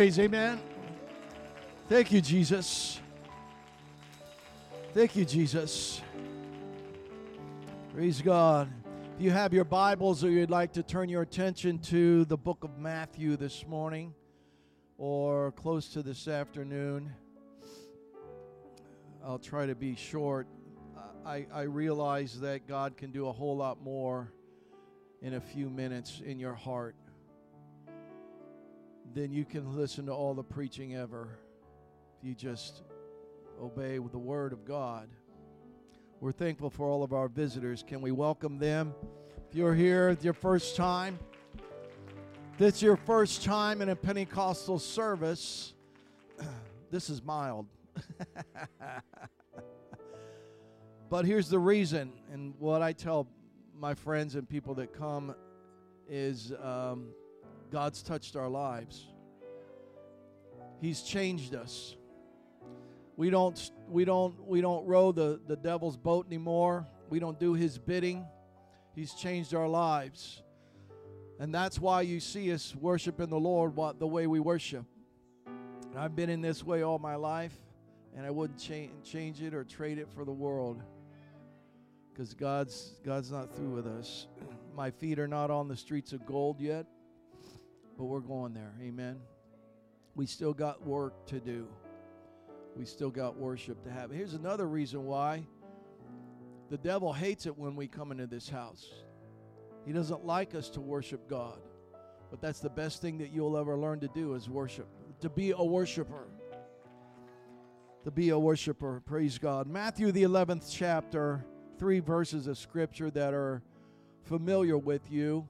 Praise, amen. Thank you, Jesus. Thank you, Jesus. Praise God. If you have your Bibles or you'd like to turn your attention to the book of Matthew this morning or close to this afternoon, I'll try to be short. I realize that God can do a whole lot more in a few minutes in your heart then you can listen to all the preaching ever. If you just obey with the Word of God. We're thankful for all of our visitors. Can we welcome them? If you're here your first time, this is your first time in a Pentecostal service, this is mild. But here's the reason, and what I tell my friends and people that come is, God's touched our lives. He's changed us. We don't row the devil's boat anymore. We don't do his bidding. He's changed our lives. And that's why you see us worshiping the Lord the way we worship. And I've been in this way all my life, and I wouldn't change it or trade it for the world. Because God's not through with us. My feet are not on the streets of gold yet. But we're going there, amen. We still got work to do. We still got worship to have. Here's another reason why the devil hates it when we come into this house. He doesn't like us to worship God. But that's the best thing that you'll ever learn to do is worship, to be a worshiper. To be a worshiper, praise God. Matthew, the 11th chapter, 3 verses of scripture that are familiar with you,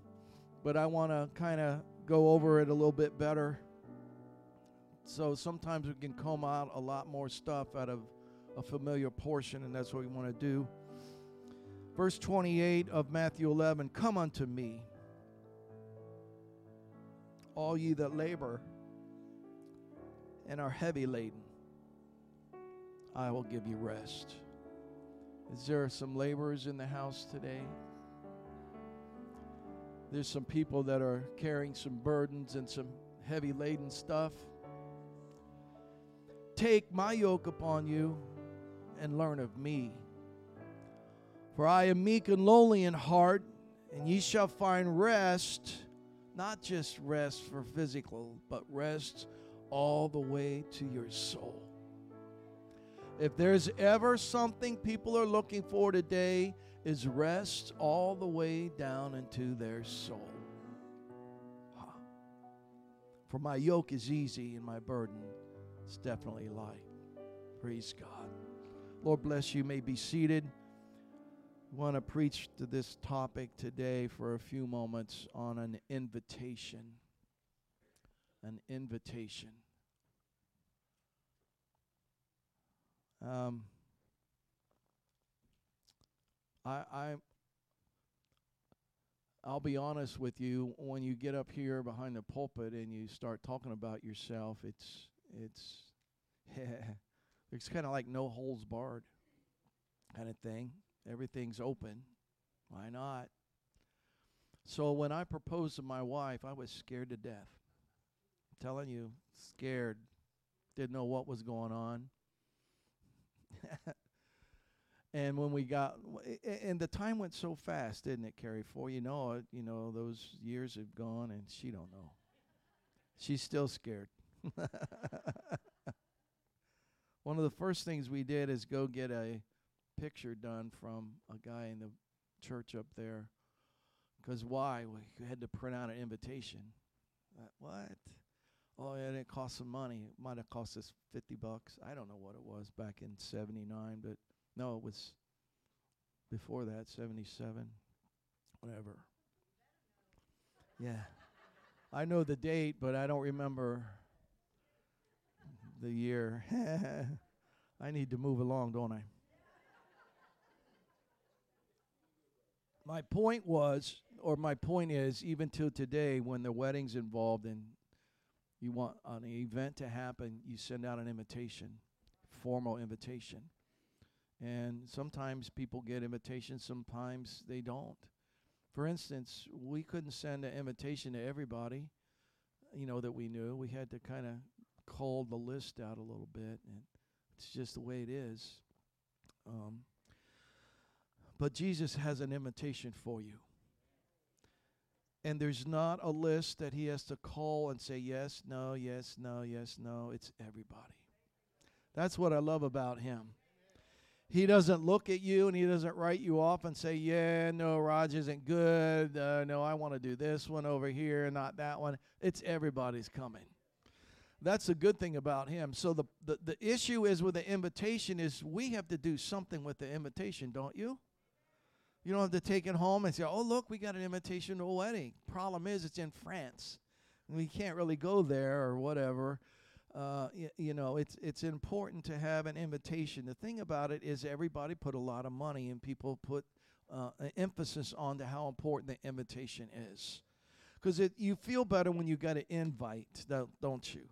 but I want to kind of go over it a little bit better. So sometimes we can comb out a lot more stuff out of a familiar portion, and that's what we want to do. Verse 28 of Matthew 11, "Come unto me, all ye that labor and are heavy laden, I will give you rest." Is there some laborers in the house today? There's some people that are carrying some burdens and some heavy laden stuff. "Take my yoke upon you and learn of me. For I am meek and lowly in heart, and ye shall find rest," not just rest for physical, but rest all the way to your soul. If there's ever something people are looking for today, is rest all the way down into their soul. "For my yoke is easy and my burden is definitely light." Praise God. Lord bless you. You may be seated. I want to preach to this topic today for a few moments on an invitation. An invitation. I'll be honest with you, when you get up here behind the pulpit and you start talking about yourself, it's kind of like no holds barred kind of thing. Everything's open. Why not? So when I proposed to my wife, I was scared to death. I'm telling you, scared. Didn't know what was going on. And when we got, and the time went so fast, didn't it, Carrie? Before you know it, you know, those years have gone, and she don't know. She's still scared. One of the first things we did is go get a picture done from a guy in the church up there. Because why? We had to print out an invitation. What? Oh, and it cost some money. It might have cost us $50. I don't know what it was back in 79, but. No, it was before that, 77, whatever. Yeah. I know the date, but I don't remember the year. I need to move along, don't I? My point is, even till today, when the wedding's involved and you want an event to happen, you send out an invitation, formal invitation. And sometimes people get invitations, sometimes they don't. For instance, we couldn't send an invitation to everybody. that we knew. We had to kind of cull the list out a little bit, and it's just the way it is. But Jesus has an invitation for you. And there's not a list that he has to call and say, yes, no, yes, no, yes, no. It's everybody. That's what I love about him. He doesn't look at you and he doesn't write you off and say, yeah, no, Raj isn't good. No, I want to do this one over here, not that one. It's everybody's coming. That's the good thing about him. So the issue is with the invitation is we have to do something with the invitation, don't you? You don't have to take it home and say, oh, look, we got an invitation to a wedding. Problem is, it's in France. We can't really go there or whatever. It's important to have an invitation. The thing about it is everybody put a lot of money, and people put an emphasis on to how important the invitation is. Because you feel better when you got an invite, don't you?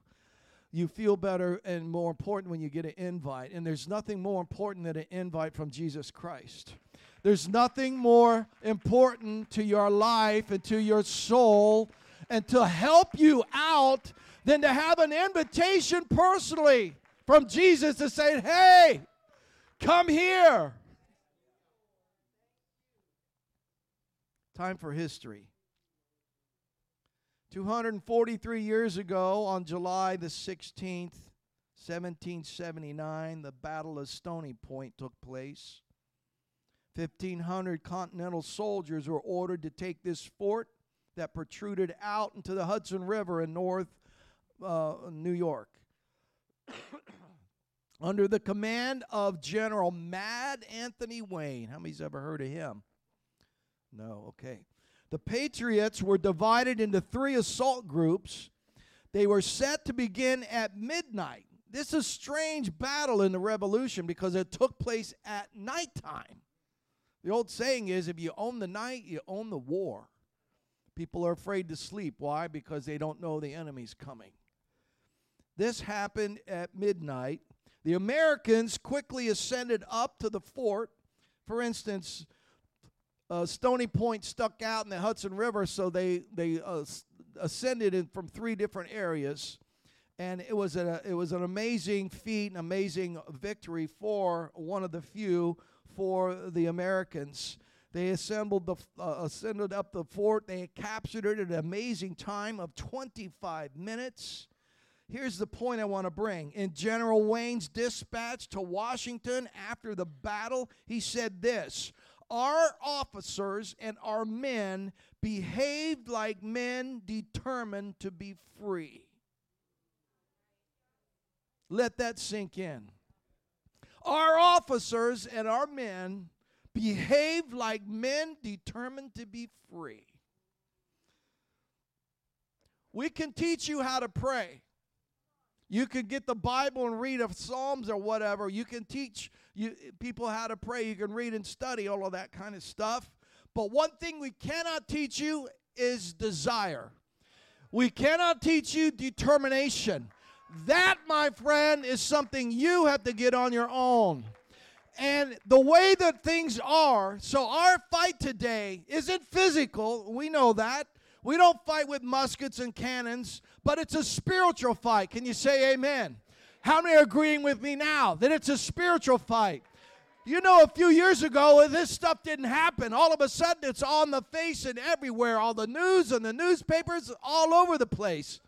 You feel better and more important when you get an invite. And there's nothing more important than an invite from Jesus Christ. There's nothing more important to your life and to your soul and to help you out than to have an invitation personally from Jesus to say, hey, come here. Time for history. 243 years ago, on July the 16th, 1779, the Battle of Stony Point took place. 1,500 Continental soldiers were ordered to take this fort that protruded out into the Hudson River in north New York. Under the command of General Mad Anthony Wayne. How many's ever heard of him? No, okay. The Patriots were divided into three assault groups. They were set to begin at midnight. This is a strange battle in the Revolution because it took place at nighttime. The old saying is, if you own the night, you own the war. People are afraid to sleep. Why? Because they don't know the enemy's coming. This happened at midnight. The Americans quickly ascended up to the fort. For instance, Stony Point stuck out in the Hudson River, so they ascended in from three different areas, and it was an amazing feat, an amazing victory for one of the few for the Americans. They ascended up the fort. They captured it at an amazing time of 25 minutes. Here's the point I want to bring. In General Wayne's dispatch to Washington after the battle, he said this: our officers and our men behaved like men determined to be free. Let that sink in. Our officers and our men behaved like men determined to be free. We can teach you how to pray. You could get the Bible and read of Psalms or whatever. You can teach people how to pray. You can read and study, all of that kind of stuff. But one thing we cannot teach you is desire. We cannot teach you determination. That, my friend, is something you have to get on your own. And the way that things are, so our fight today isn't physical. We know that. We don't fight with muskets and cannons, but it's a spiritual fight. Can you say amen? How many are agreeing with me now that it's a spiritual fight? You know, a few years ago, this stuff didn't happen. All of a sudden, it's on the face and everywhere, all the news and the newspapers, all over the place.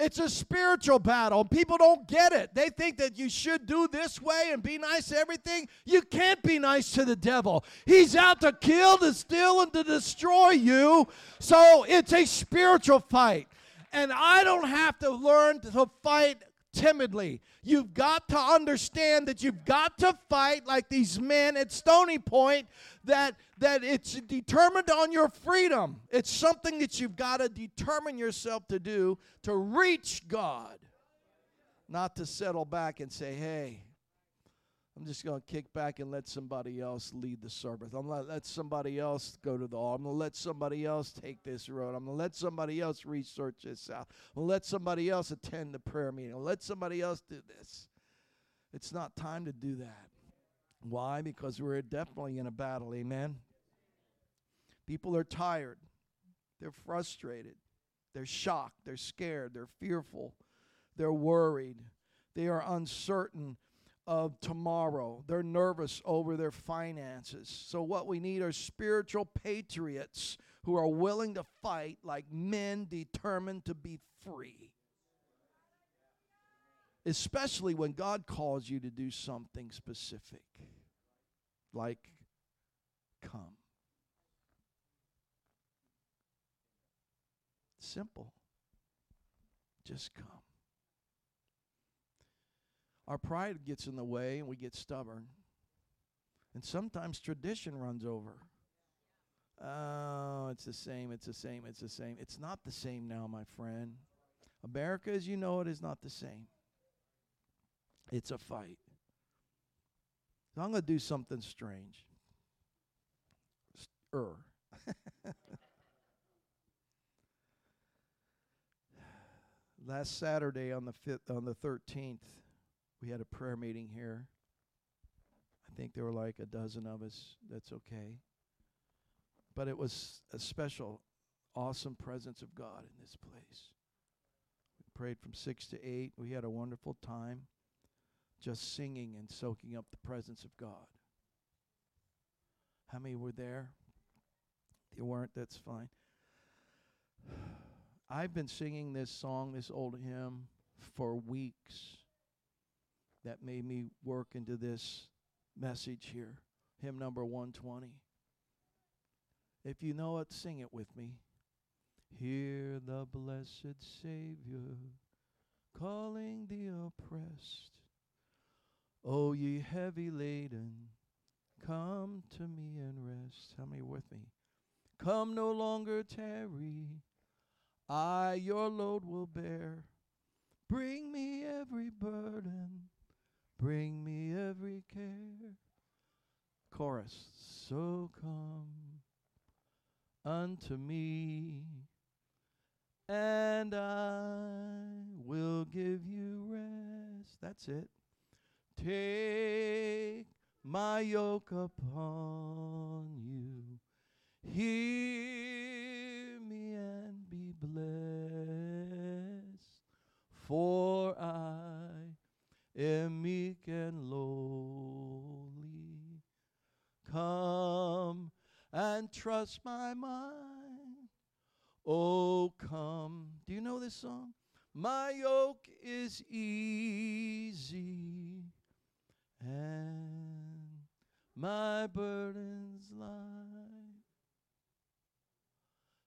It's a spiritual battle. People don't get it. They think that you should do this way and be nice to everything. You can't be nice to the devil. He's out to kill, to steal, and to destroy you. So it's a spiritual fight. And I don't have to learn to fight timidly. You've got to understand that you've got to fight like these men at Stony Point, that it's determined on your freedom. It's something that you've got to determine yourself to do to reach God, not to settle back and say, hey, I'm just going to kick back and let somebody else lead the service. I'm going to let somebody else go to the altar. I'm going to let somebody else take this road. I'm going to let somebody else research this out. I'm going to let somebody else attend the prayer meeting. I'm going to let somebody else do this. It's not time to do that. Why? Because we're definitely in a battle, amen? People are tired. They're frustrated. They're shocked. They're scared. They're fearful. They're worried. They are uncertain of tomorrow. They're nervous over their finances. So what we need are spiritual patriots who are willing to fight like men determined to be free. Especially when God calls you to do something specific, like come. Simple. Just come. Our pride gets in the way and we get stubborn. And sometimes tradition runs over. Oh, it's the same, it's the same, it's the same. It's not the same now, my friend. America, as you know it, is not the same. It's a fight. So I'm going to do something strange. Last Saturday on the 13th, we had a prayer meeting here. I think there were like a dozen of us. That's okay. But it was a special, awesome presence of God in this place. We prayed from 6 to 8. We had a wonderful time. Just singing and soaking up the presence of God. How many were there? If you weren't, that's fine. I've been singing this song, this old hymn, for weeks. That made me work into this message here. Hymn number 120. If you know it, sing it with me. Hear the blessed Savior calling the oppressed. O ye heavy laden, come to me and rest. How many with me? Come, no longer tarry, I your load will bear. Bring me every burden, bring me every care. Chorus. So come unto me, and I will give you rest. That's it. Take my yoke upon you. Hear me and be blessed, for I am meek and lowly. Come and trust my mind. Oh, come. Do you know this song? My yoke is easy, and my burdens lie.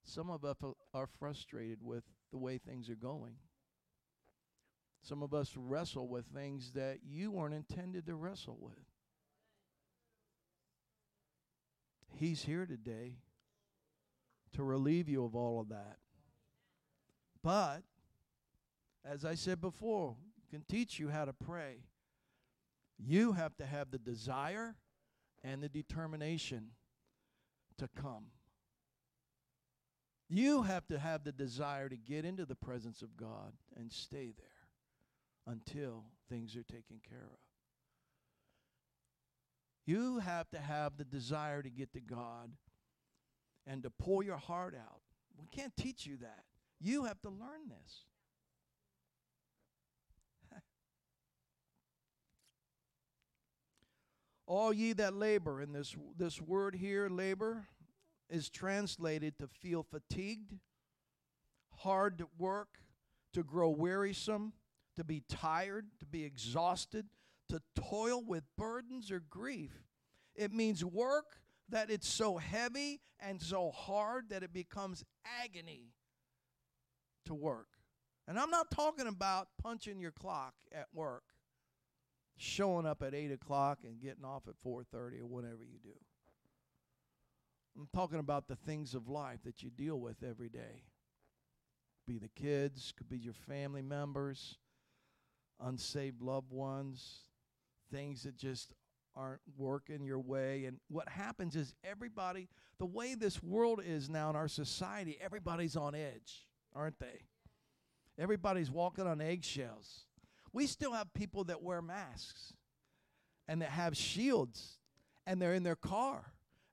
Some of us are frustrated with the way things are going. Some of us wrestle with things that you weren't intended to wrestle with. He's here today to relieve you of all of that. But, as I said before, I can teach you how to pray. You have to have the desire and the determination to come. You have to have the desire to get into the presence of God and stay there until things are taken care of. You have to have the desire to get to God and to pour your heart out. We can't teach you that. You have to learn this. All ye that labor, and this word here, labor, is translated to feel fatigued, hard to work, to grow wearisome, to be tired, to be exhausted, to toil with burdens or grief. It means work that it's so heavy and so hard that it becomes agony to work. And I'm not talking about punching your clock at work. Showing up at 8 o'clock and getting off at 4:30 or whatever you do. I'm talking about the things of life that you deal with every day. Could be the kids, could be your family members, unsaved loved ones, things that just aren't working your way. And what happens is everybody, the way this world is now in our society, everybody's on edge, aren't they? Everybody's walking on eggshells. We still have people that wear masks and that have shields, and they're in their car,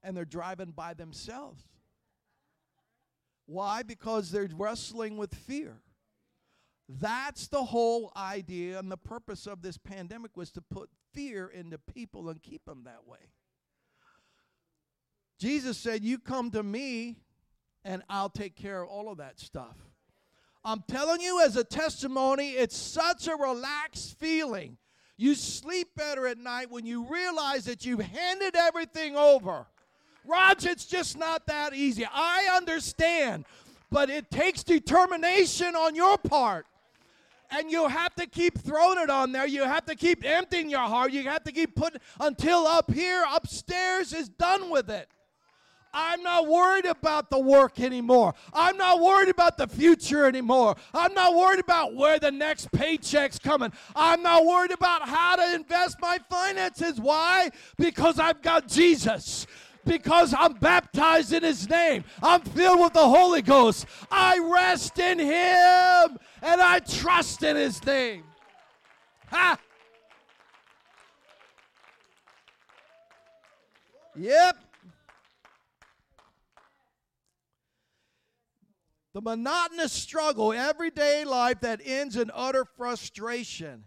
and they're driving by themselves. Why? Because they're wrestling with fear. That's the whole idea, and the purpose of this pandemic was to put fear into people and keep them that way. Jesus said, you come to me, and I'll take care of all of that stuff. I'm telling you as a testimony, it's such a relaxed feeling. You sleep better at night when you realize that you've handed everything over. Roger, it's just not that easy. I understand, but it takes determination on your part. And you have to keep throwing it on there. You have to keep emptying your heart. You have to keep putting until up here, upstairs is done with it. I'm not worried about the work anymore. I'm not worried about the future anymore. I'm not worried about where the next paycheck's coming. I'm not worried about how to invest my finances. Why? Because I've got Jesus. Because I'm baptized in his name. I'm filled with the Holy Ghost. I rest in him and I trust in his name. Ha! Yep. The monotonous struggle, everyday life that ends in utter frustration.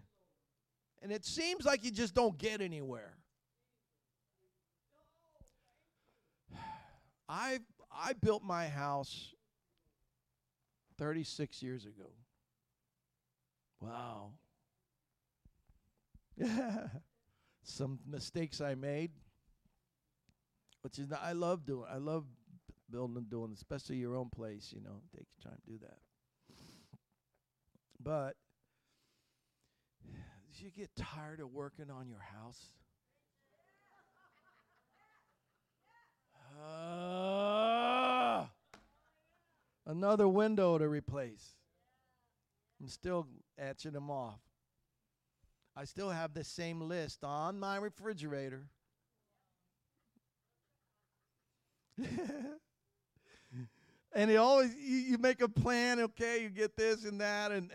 And it seems like you just don't get anywhere. I built my house 36 years ago. Wow. Some mistakes I made, which is not, I love building and doing, especially your own place, you know, take your time to do that. But you get tired of working on your house. Another window to replace. I'm still etching them off. I still have the same list on my refrigerator. And it always, you make a plan, okay, you get this and that, and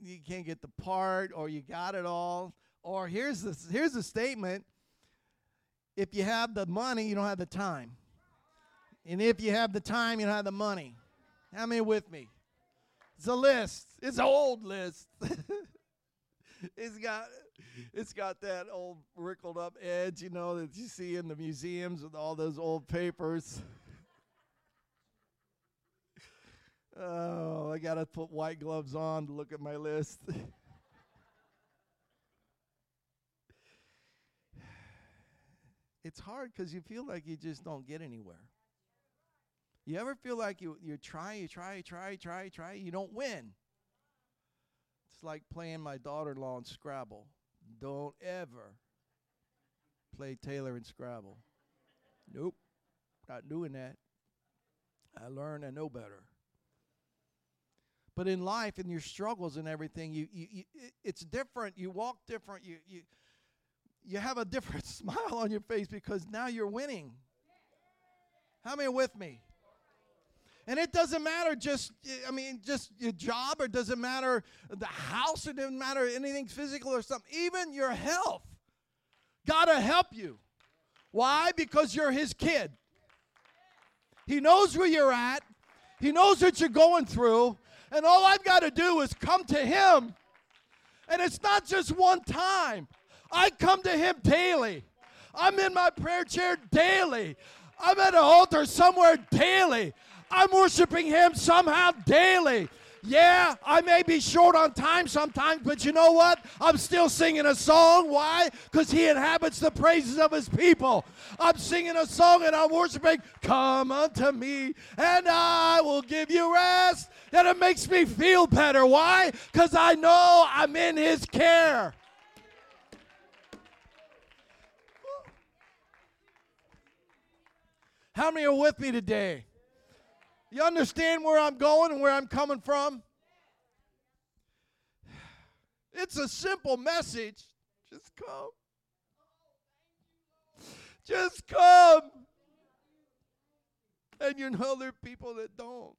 you can't get the part, or you got it all. Or here's the statement. If you have the money, you don't have the time. And if you have the time, you don't have the money. How many with me? It's a list. It's an old list. It's got that old wrinkled up edge, you know, that you see in the museums with all those old papers. Oh, I got to put white gloves on to look at my list. It's hard because you feel like you just don't get anywhere. You ever feel like you try, you don't win? It's like playing my daughter-in-law in Scrabble. Don't ever play Taylor in Scrabble. Nope, not doing that. I learn and know better. But in life, in your struggles and everything, it's different. You walk different. You have a different smile on your face because now you're winning. How many are with me? And it doesn't matter just your job, or it doesn't matter the house, it doesn't matter anything physical or something. Even your health. God will help you. Why? Because you're his kid. He knows where you're at. He knows what you're going through. And all I've got to do is come to him. And it's not just one time. I come to him daily. I'm in my prayer chair daily. I'm at an altar somewhere daily. I'm worshiping him somehow daily. Yeah, I may be short on time sometimes, but you know what? I'm still singing a song. Why? Because he inhabits the praises of his people. I'm singing a song and I'm worshiping, come unto me and I will give you rest. And it makes me feel better. Why? Because I know I'm in his care. How many are with me today? You understand where I'm going and where I'm coming from? It's a simple message. Just come. Just come. And you know there are people that don't.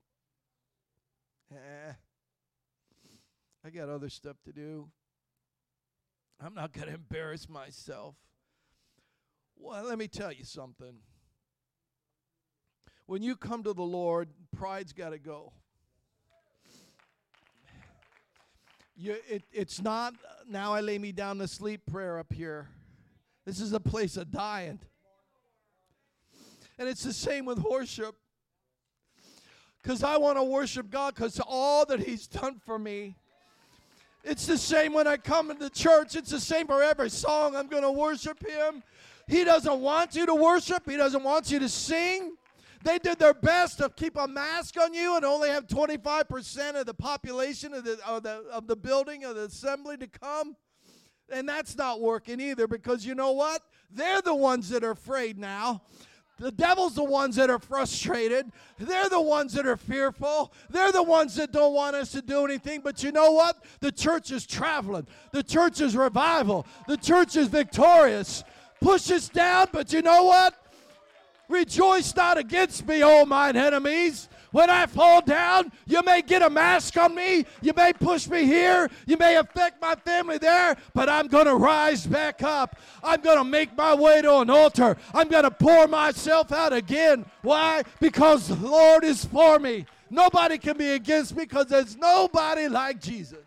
I got other stuff to do. I'm not going to embarrass myself. Well, let me tell you something. When you come to the Lord, pride's got to go. It's not, now I lay me down to sleep prayer up here. This is a place of dying. And it's the same with worship. Because I want to worship God because all that he's done for me. It's the same when I come into church. It's the same for every song. I'm going to worship him. He doesn't want you to worship. He doesn't want you to sing. They did their best to keep a mask on you and only have 25% of the population of the building, of the assembly to come. And that's not working either because you know what? They're the ones that are afraid now. The devil's the ones that are frustrated. They're the ones that are fearful. They're the ones that don't want us to do anything. But you know what? The church is traveling. The church is revival. The church is victorious. Push us down, but you know what? Rejoice not against me, O mine enemies. When I fall down, you may get a mask on me. You may push me here. You may affect my family there. But I'm going to rise back up. I'm going to make my way to an altar. I'm going to pour myself out again. Why? Because the Lord is for me. Nobody can be against me because there's nobody like Jesus.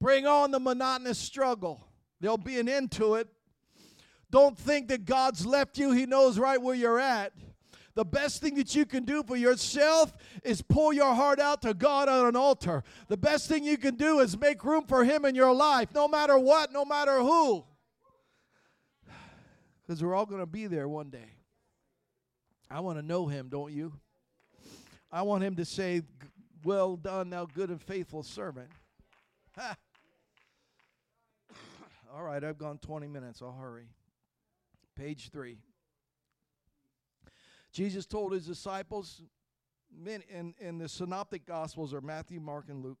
Bring on the monotonous struggle. There'll be an end to it. Don't think that God's left you. He knows right where you're at. The best thing that you can do for yourself is pour your heart out to God on an altar. The best thing you can do is make room for him in your life, no matter what, no matter who. Because we're all going to be there one day. I want to know him, don't you? I want him to say, well done, thou good and faithful servant. Ha! All right, I've gone 20 minutes. I'll hurry. Page 3. Jesus told his disciples, and the synoptic gospels are Matthew, Mark, and Luke.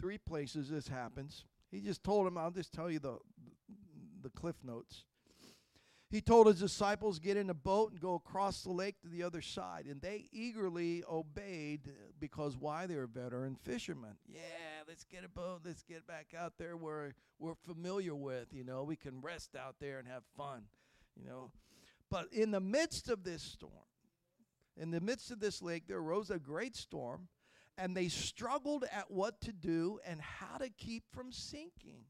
3 places this happens. He just told them, I'll just tell you the cliff notes. He told his disciples, get in a boat and go across the lake to the other side. And they eagerly obeyed because why? They were veteran fishermen. Yeah, let's get a boat. Let's get back out there where we're familiar with. You know, we can rest out there and have fun, you know. But in the midst of this storm, in the midst of this lake, there arose a great storm, and they struggled at what to do and how to keep from sinking.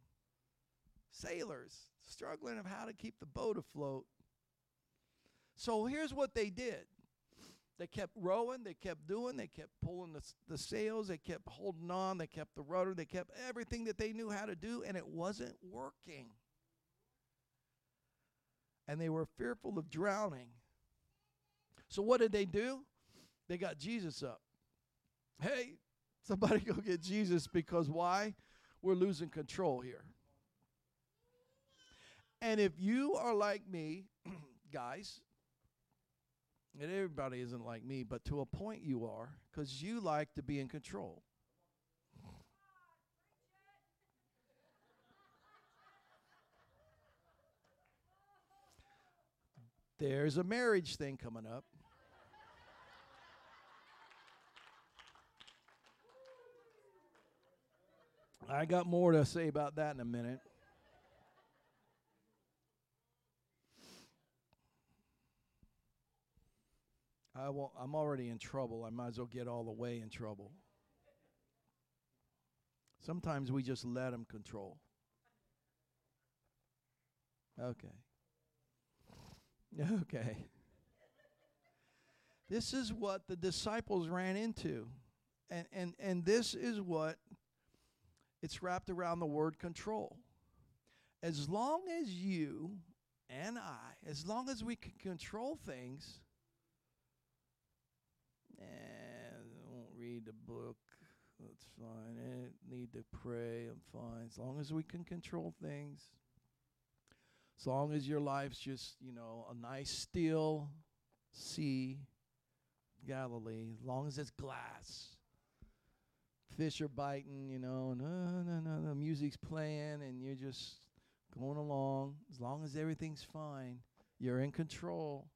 Sailors struggling of how to keep the boat afloat. So here's what they did. They kept rowing, they kept doing, they kept pulling the sails, they kept holding on, they kept the rudder, they kept everything that they knew how to do, and it wasn't working. And they were fearful of drowning. So what did they do? They got Jesus up. Hey, somebody go get Jesus, because why? We're losing control here. And if you are like me, guys, and everybody isn't like me, but to a point you are, because you like to be in control. There's a marriage thing coming up. I got more to say about that in a minute. I'm already in trouble. I might as well get all the way in trouble. Sometimes we just let them control. Okay. This is what the disciples ran into. And this is what it's wrapped around the word control. As long as you and I, as long as we can control things, I won't read the book. That's fine. I don't need to pray. I'm fine. As long as we can control things. As long as your life's just, you know, a nice still sea, Galilee. As long as it's glass. Fish are biting, you know. No. The music's playing and you're just going along. As long as everything's fine, you're in control.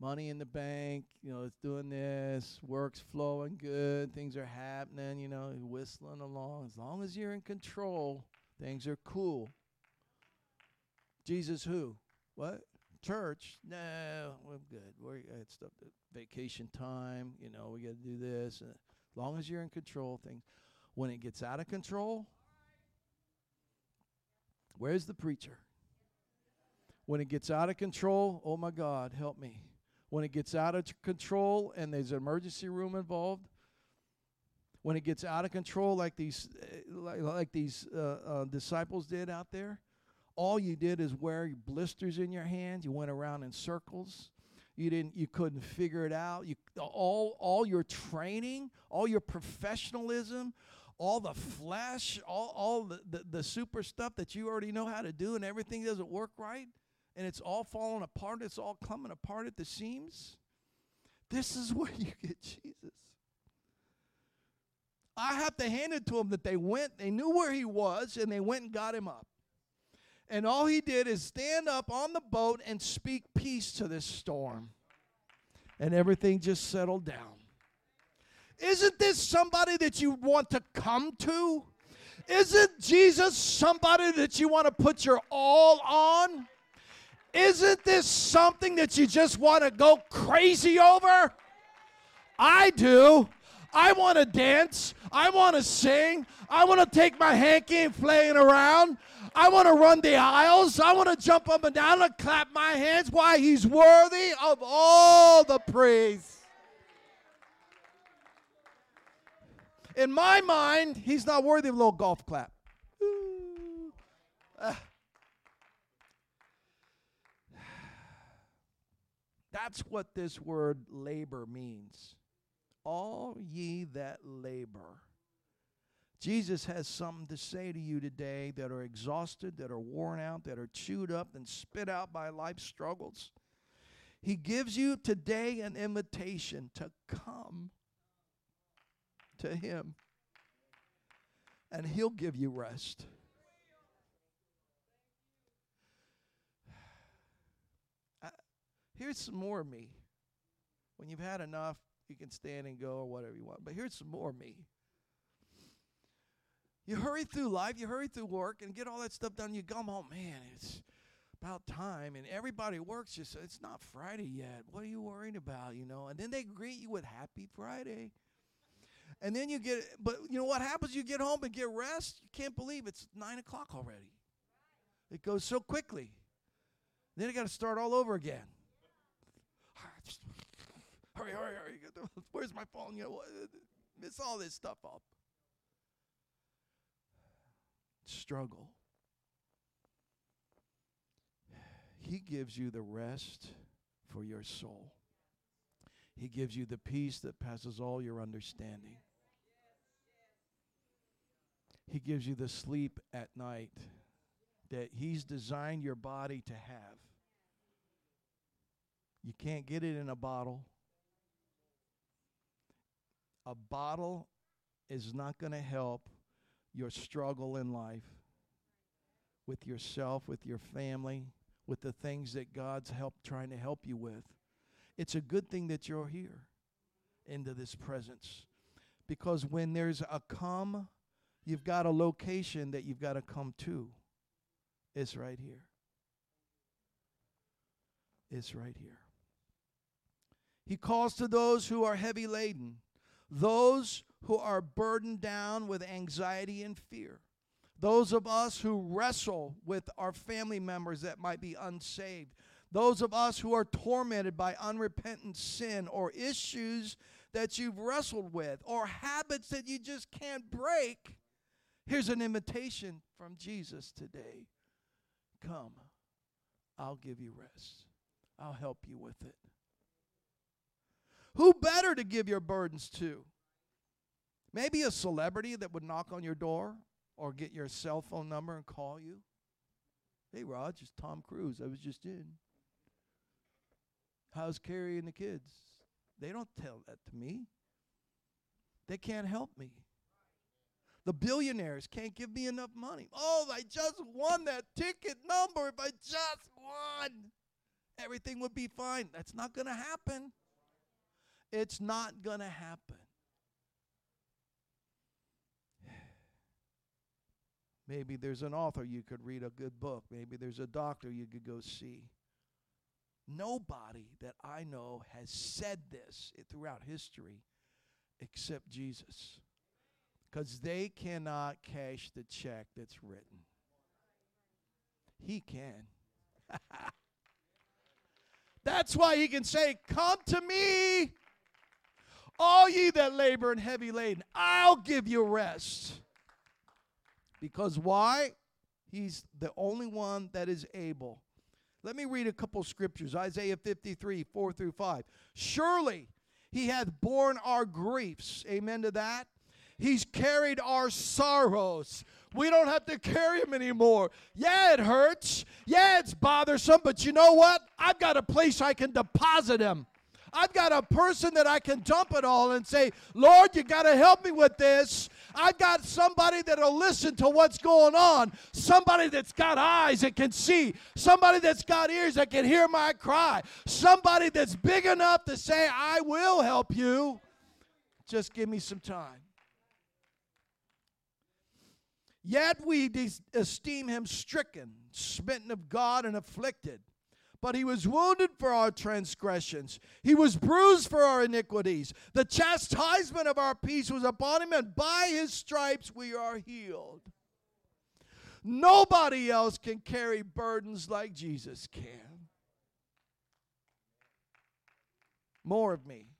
Money in the bank, you know, it's doing this, work's flowing good, things are happening, you know, whistling along. As long as you're in control, things are cool. Jesus who? What? Church? No, I'm good. It's the vacation time. You know, we got to do this. As long as you're in control, things. When it gets out of control, where's the preacher? When it gets out of control, oh my God, help me. When it gets out of control and there's an emergency room involved, when it gets out of control like these disciples did out there, all you did is wear blisters in your hands. You went around in circles. You couldn't figure it out. All your training, all your professionalism, all the flesh, all the super stuff that you already know how to do, and everything doesn't work right. And it's all falling apart. It's all coming apart at the seams. This is where you get Jesus. I have to hand it to them that they knew where he was, and they went and got him up. And all he did is stand up on the boat and speak peace to this storm. And everything just settled down. Isn't this somebody that you want to come to? Isn't Jesus somebody that you want to put your all on? Isn't this something that you just want to go crazy over? I do. I want to dance. I want to sing. I want to take my hanky and flaying around. I want to run the aisles. I want to jump up and down and clap my hands. Why? He's worthy of all the praise. In my mind, he's not worthy of a little golf clap. That's what this word labor means. All ye that labor. Jesus has something to say to you today that are exhausted, that are worn out, that are chewed up and spit out by life's struggles. He gives you today an invitation to come to him, and he'll give you rest. Here's some more of me. When you've had enough, you can stand and go or whatever you want, but here's some more of me. You hurry through life, you hurry through work, and get all that stuff done. You come home, man, it's about time, and everybody works. You say, it's not Friday yet. What are you worrying about, you know? And then they greet you with Happy Friday. And then you get, but you know what happens? You get home and get rest. You can't believe it's 9 o'clock already. It goes so quickly. Then you got to start all over again. Hurry. Where's my phone? You know, miss all this stuff up. Struggle. He gives you the rest for your soul. He gives you the peace that passes all your understanding. He gives you the sleep at night that he's designed your body to have. You can't get it in a bottle. A bottle is not going to help your struggle in life with yourself, with your family, with the things that God's trying to help you with. It's a good thing that you're here into this presence, because when there's a come, you've got a location that you've got to come to. It's right here. It's right here. He calls to those who are heavy laden, those who are burdened down with anxiety and fear, those of us who wrestle with our family members that might be unsaved, those of us who are tormented by unrepentant sin or issues that you've wrestled with or habits that you just can't break. Here's an invitation from Jesus today. Come, I'll give you rest. I'll help you with it. Who better to give your burdens to? Maybe a celebrity that would knock on your door or get your cell phone number and call you. Hey, Rod, it's Tom Cruise. I was just in. How's Carrie and the kids? They don't tell that to me. They can't help me. The billionaires can't give me enough money. Oh, if I just won that ticket number, if I just won, everything would be fine. That's not going to happen. It's not going to happen. Maybe there's an author you could read a good book. Maybe there's a doctor you could go see. Nobody that I know has said this throughout history except Jesus, because they cannot cash the check that's written. He can. That's why he can say, "Come to me, all ye that labor and heavy laden. I'll give you rest." Because why? He's the only one that is able. Let me read a couple scriptures. Isaiah 53, 4 through 5. "Surely he hath borne our griefs." Amen to that. "He's carried our sorrows." We don't have to carry them anymore. Yeah, it hurts. Yeah, it's bothersome. But you know what? I've got a place I can deposit them. I've got a person that I can dump it all and say, "Lord, you got to help me with this." I've got somebody that will listen to what's going on. Somebody that's got eyes that can see. Somebody that's got ears that can hear my cry. Somebody that's big enough to say, "I will help you. Just give me some time." "Yet we esteem him stricken, smitten of God, and afflicted. But he was wounded for our transgressions. He was bruised for our iniquities. The chastisement of our peace was upon him, and by his stripes we are healed." Nobody else can carry burdens like Jesus can. More of me.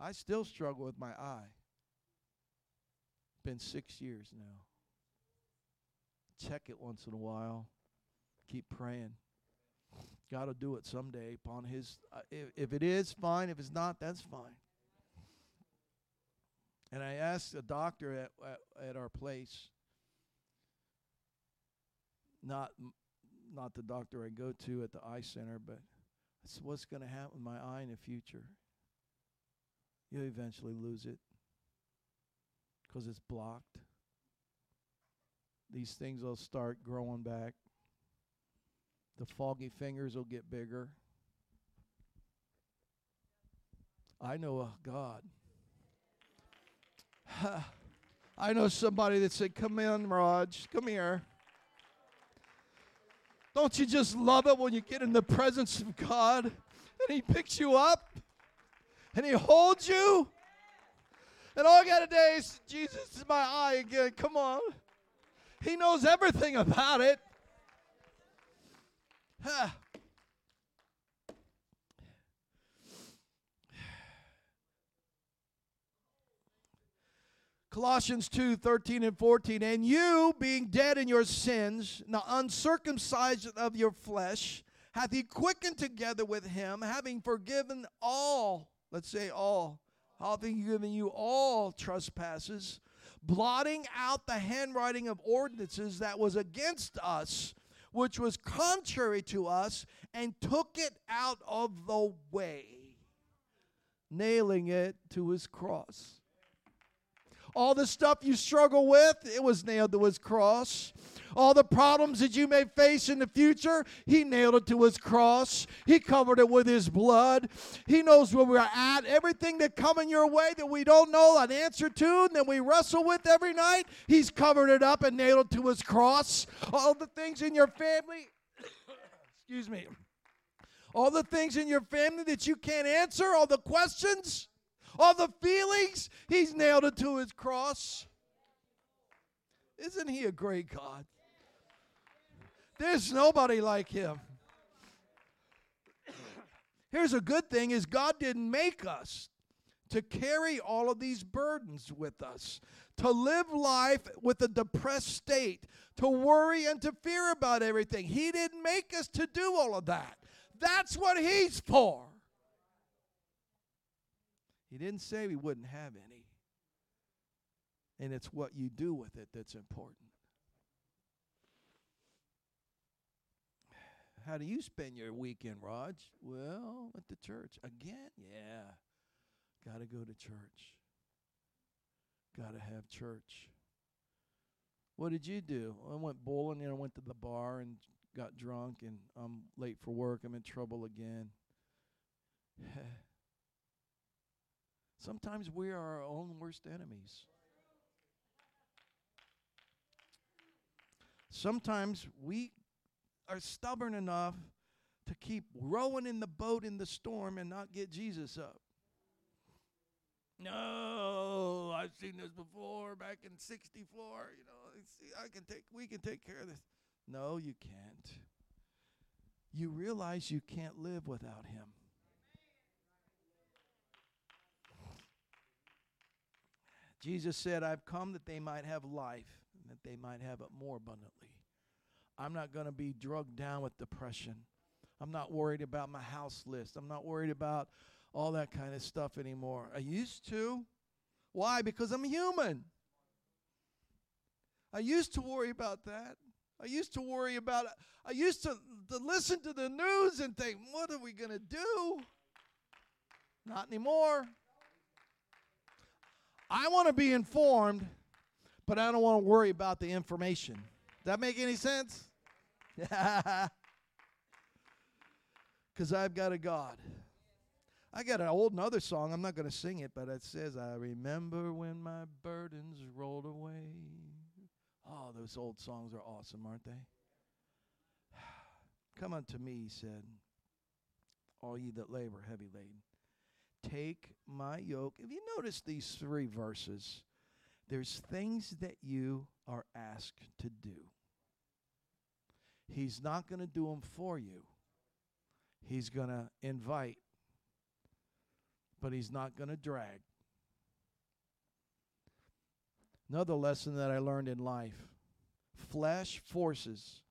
I still struggle with my eye. Been 6 years now. Check it once in a while. Keep praying. God will do it someday upon his, if it is, fine. If it's not, that's fine. And I asked a doctor at our place, not the doctor I go to at the eye center, but I said, "What's going to happen with my eye in the future?" "You'll eventually lose it because it's blocked. These things will start growing back. The foggy fingers will get bigger." I know a God. I know somebody that said, "Come in, Raj, come here. Don't you just love it when you get in the presence of God and he picks you up and he holds you? And all I got today is, 'Jesus is my eye again, come on.'" He knows everything about it. Colossians 2, 13 and 14. "And you, being dead in your sins, now uncircumcised of your flesh, hath he quickened together with him, having forgiven all," let's say all, "having given you all trespasses, blotting out the handwriting of ordinances that was against us, which was contrary to us, and took it out of the way, nailing it to his cross." All the stuff you struggle with, it was nailed to his cross. All the problems that you may face in the future, he nailed it to his cross. He covered it with his blood. He knows where we're at. Everything that coming your way that we don't know an answer to, and that we wrestle with every night, he's covered it up and nailed it to his cross. All the things in your family, excuse me, all the things in your family that you can't answer, all the questions, all the feelings, he's nailed it to his cross. Isn't he a great God? There's nobody like him. Here's a good thing is God didn't make us to carry all of these burdens with us, to live life with a depressed state, to worry and to fear about everything. He didn't make us to do all of that. That's what he's for. He didn't say we wouldn't have any. And it's what you do with it that's important. "How do you spend your weekend, Raj?" "Well, at the church." "Again?" "Yeah. Got to go to church. Got to have church." "What did you do?" "I went bowling and I went to the bar and got drunk and I'm late for work. I'm in trouble again." Sometimes we are our own worst enemies. Sometimes we are stubborn enough to keep rowing in the boat in the storm and not get Jesus up. No, I've seen this before back in 64. You know, see, we can take care of this. No, you can't. You realize you can't live without him. Jesus said, I've come that they might have life and that they might have it more abundantly. I'm not going to be drugged down with depression. I'm not worried about my house list. I'm not worried about all that kind of stuff anymore. I used to. Why? Because I'm human. I used to worry about that. I used to worry about it. I used to listen to the news and think, what are we going to do? Not anymore. I want to be informed, but I don't want to worry about the information. Does that make any sense? Because I've got a God. I got an old another song. I'm not going to sing it, but it says, I remember when my burdens rolled away. Oh, those old songs are awesome, aren't they? Come unto me, he said, all ye that labor heavy laden. Take my yoke. If you notice these three verses, there's things that you are asked to do. He's not going to do them for you. He's going to invite, but he's not going to drag. Another lesson that I learned in life, flesh forces,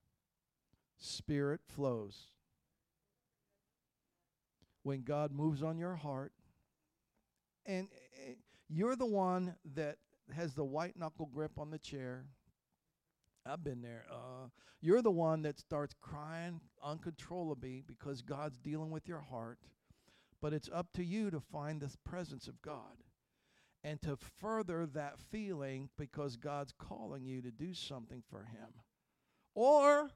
spirit flows. When God moves on your heart, and you're the one that has the white knuckle grip on the chair. I've been there. You're the one that starts crying uncontrollably because God's dealing with your heart. But it's up to you to find the presence of God and to further that feeling because God's calling you to do something for him. Or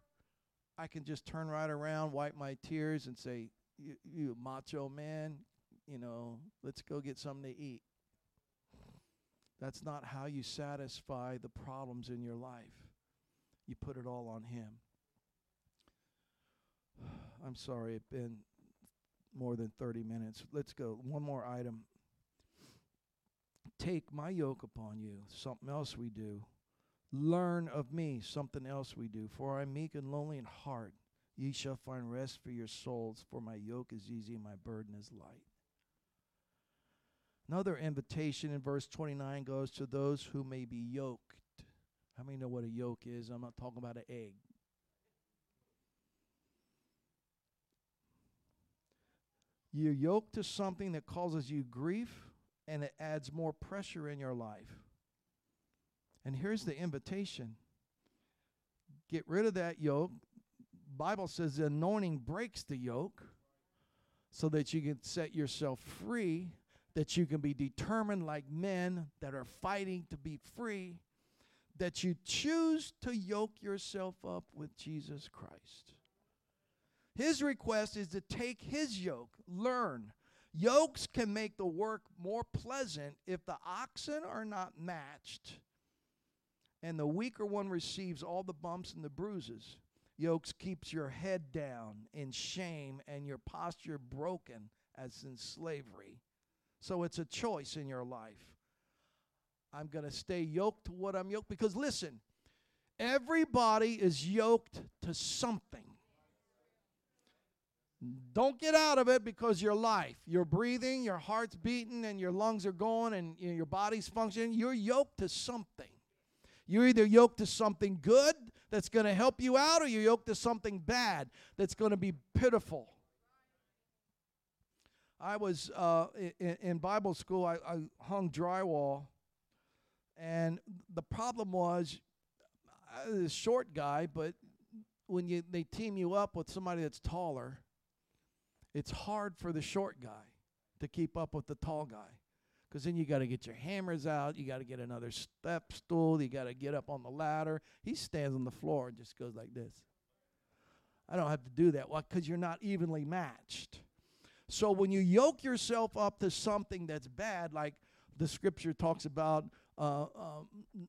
I can just turn right around, wipe my tears, and say, you macho man, you know, let's go get something to eat. That's not how you satisfy the problems in your life. You put it all on him. I'm sorry, it's been more than 30 minutes. Let's go. One more item. Take my yoke upon you. Something else we do. Learn of me. Something else we do. For I am meek and lowly in heart. Ye shall find rest for your souls, for my yoke is easy and my burden is light. Another invitation in verse 29 goes to those who may be yoked. How many know what a yoke is? I'm not talking about an egg. You're yoked to something that causes you grief, and it adds more pressure in your life. And here's the invitation. Get rid of that yoke. Bible says the anointing breaks the yoke so that you can set yourself free, that you can be determined like men that are fighting to be free, that you choose to yoke yourself up with Jesus Christ. His request is to take his yoke, learn. Yokes can make the work more pleasant if the oxen are not matched and the weaker one receives all the bumps and the bruises. Yokes keeps your head down in shame and your posture broken as in slavery. So it's a choice in your life. I'm going to stay yoked to what I'm yoked. Because listen, everybody is yoked to something. Don't get out of it because your life, you're breathing, your heart's beating, and your lungs are going, and your body's functioning. You're yoked to something. You're either yoked to something good that's going to help you out, or you're yoked to something bad that's going to be pitiful. I was in Bible school. I hung drywall, and the problem was I was a short guy, but when they team you up with somebody that's taller, it's hard for the short guy to keep up with the tall guy. Because then you got to get your hammers out. You got to get another step stool. You got to get up on the ladder. He stands on the floor and just goes like this. I don't have to do that. Why? Because you're not evenly matched. So when you yoke yourself up to something that's bad, like the scripture talks about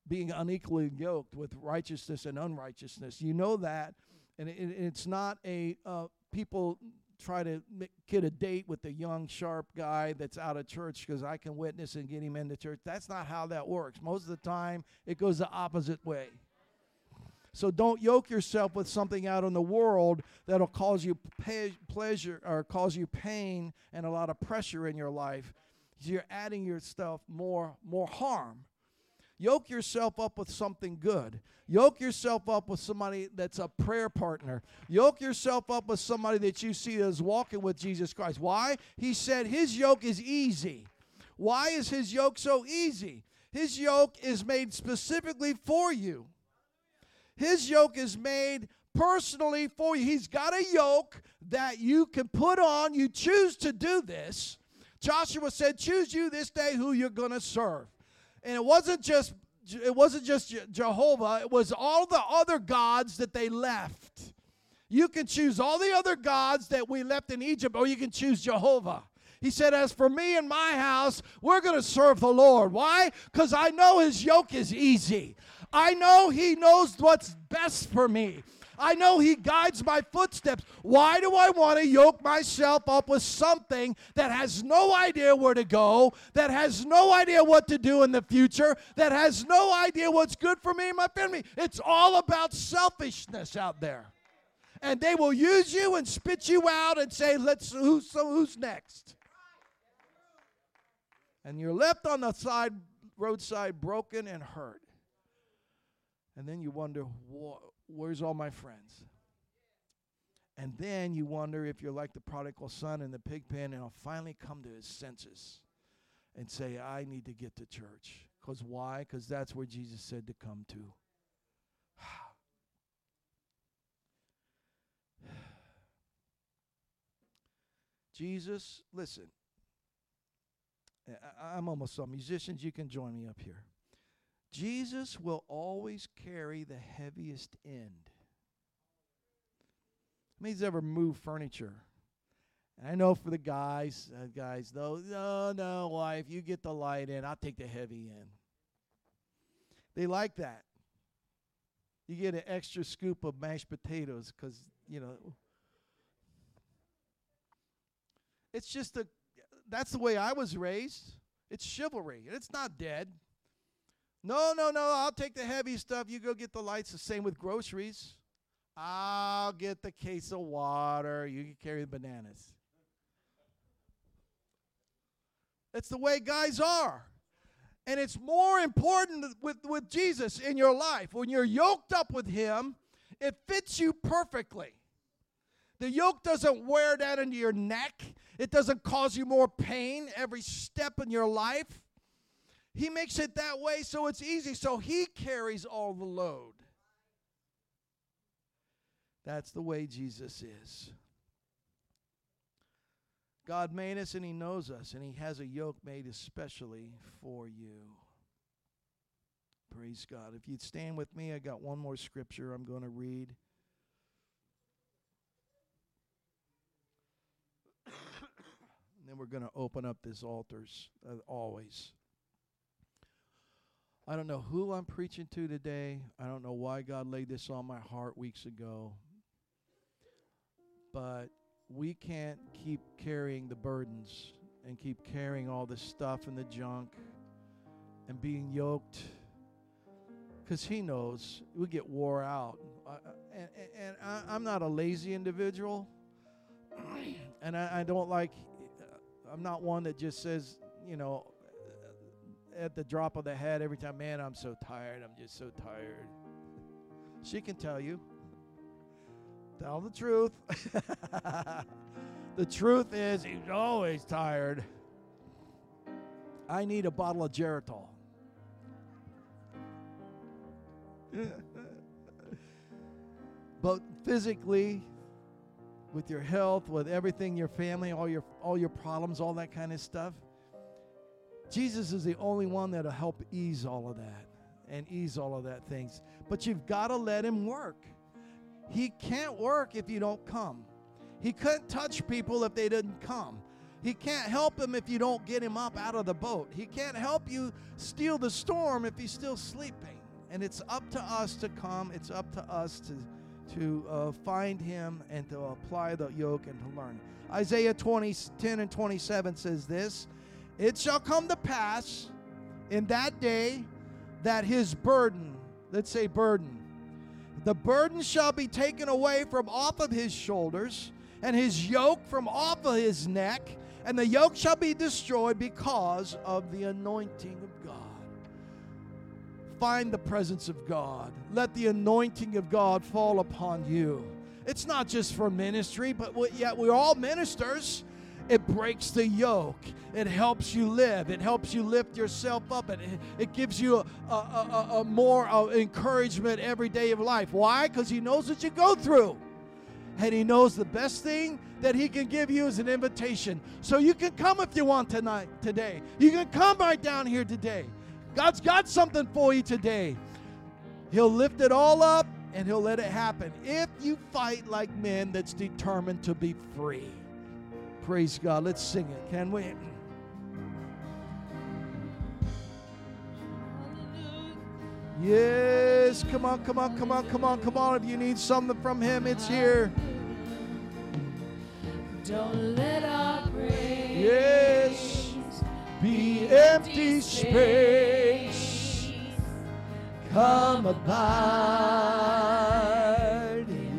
being unequally yoked with righteousness and unrighteousness. You know that, and it's not a people try to get a date with the young, sharp guy that's out of church because I can witness and get him into church. That's not how that works. Most of the time, it goes the opposite way. So don't yoke yourself with something out in the world that'll cause you pleasure or cause you pain and a lot of pressure in your life. You're adding yourself more harm. Yoke yourself up with something good. Yoke yourself up with somebody that's a prayer partner. Yoke yourself up with somebody that you see is walking with Jesus Christ. Why? He said his yoke is easy. Why is his yoke so easy? His yoke is made specifically for you. His yoke is made personally for you. He's got a yoke that you can put on. You choose to do this. Joshua said, choose you this day who you're going to serve. And it wasn't just Jehovah. It was all the other gods that they left. You can choose all the other gods that we left in Egypt, or you can choose Jehovah. He said, as for me and my house, we're going to serve the Lord. Why? Because I know his yoke is easy. I know he knows what's best for me. I know he guides my footsteps. Why do I want to yoke myself up with something that has no idea where to go, that has no idea what to do in the future, that has no idea what's good for me and my family? It's all about selfishness out there. And they will use you and spit you out and say, who's next? And you're left on the side roadside broken and hurt. And then you wonder, where's all my friends? And then you wonder if you're like the prodigal son in the pig pen, and I'll finally come to his senses and say, I need to get to church. Because why? Because that's where Jesus said to come to. Jesus, listen. I'm almost done. Musicians, you can join me up here. Jesus will always carry the heaviest end. How many's ever moved furniture? And I know for the guys, though, no, wife, you get the light end. I'll take the heavy end. They like that. You get an extra scoop of mashed potatoes because, it's just that's the way I was raised. It's chivalry. It's not dead. No, I'll take the heavy stuff. You go get the lights. The same with groceries. I'll get the case of water. You can carry the bananas. That's the way guys are. And it's more important with Jesus in your life. When you're yoked up with him, it fits you perfectly. The yoke doesn't wear down into your neck. It doesn't cause you more pain every step in your life. He makes it that way so it's easy. So he carries all the load. That's the way Jesus is. God made us and he knows us, and he has a yoke made especially for you. Praise God. If you'd stand with me, I got one more scripture I'm going to read. And then we're going to open up this altars always. I don't know who I'm preaching to today. I don't know why God laid this on my heart weeks ago. But we can't keep carrying the burdens and keep carrying all the stuff and the junk and being yoked. Because he knows we get wore out. I'm not a lazy individual. And I don't like, I'm not one that just says, at the drop of the hat every time, man, I'm so tired. I'm just so tired. She can tell you. Tell the truth. The truth is he's always tired. I need a bottle of Geritol. But physically, with your health, with everything, your family, all your problems, all that kind of stuff, Jesus is the only one that'll help ease all of that and ease all of that things. But you've got to let him work. He can't work if you don't come. He couldn't touch people if they didn't come. He can't help him if you don't get him up out of the boat. He can't help you steal the storm if he's still sleeping. And it's up to us to come. It's up to us to find him and to apply the yoke and to learn. Isaiah 10 and 27 says this, "It shall come to pass in that day that his burden," let's say burden, "the burden shall be taken away from off of his shoulders and his yoke from off of his neck, and the yoke shall be destroyed because of the anointing of God." Find the presence of God. Let the anointing of God fall upon you. It's not just for ministry, but yet we're all ministers. It breaks the yoke. It helps you live. It helps you lift yourself up. It gives you a more encouragement every day of life. Why? Because he knows what you go through. And he knows the best thing that he can give you is an invitation. So you can come if you want today. You can come right down here today. God's got something for you today. He'll lift it all up and he'll let it happen. If you fight like men that's determined to be free. Praise God. Let's sing it, can we? Yes, come on, come on, come on, come on, come on. If you need something from him, it's here. Don't let our praise be empty space. Come about.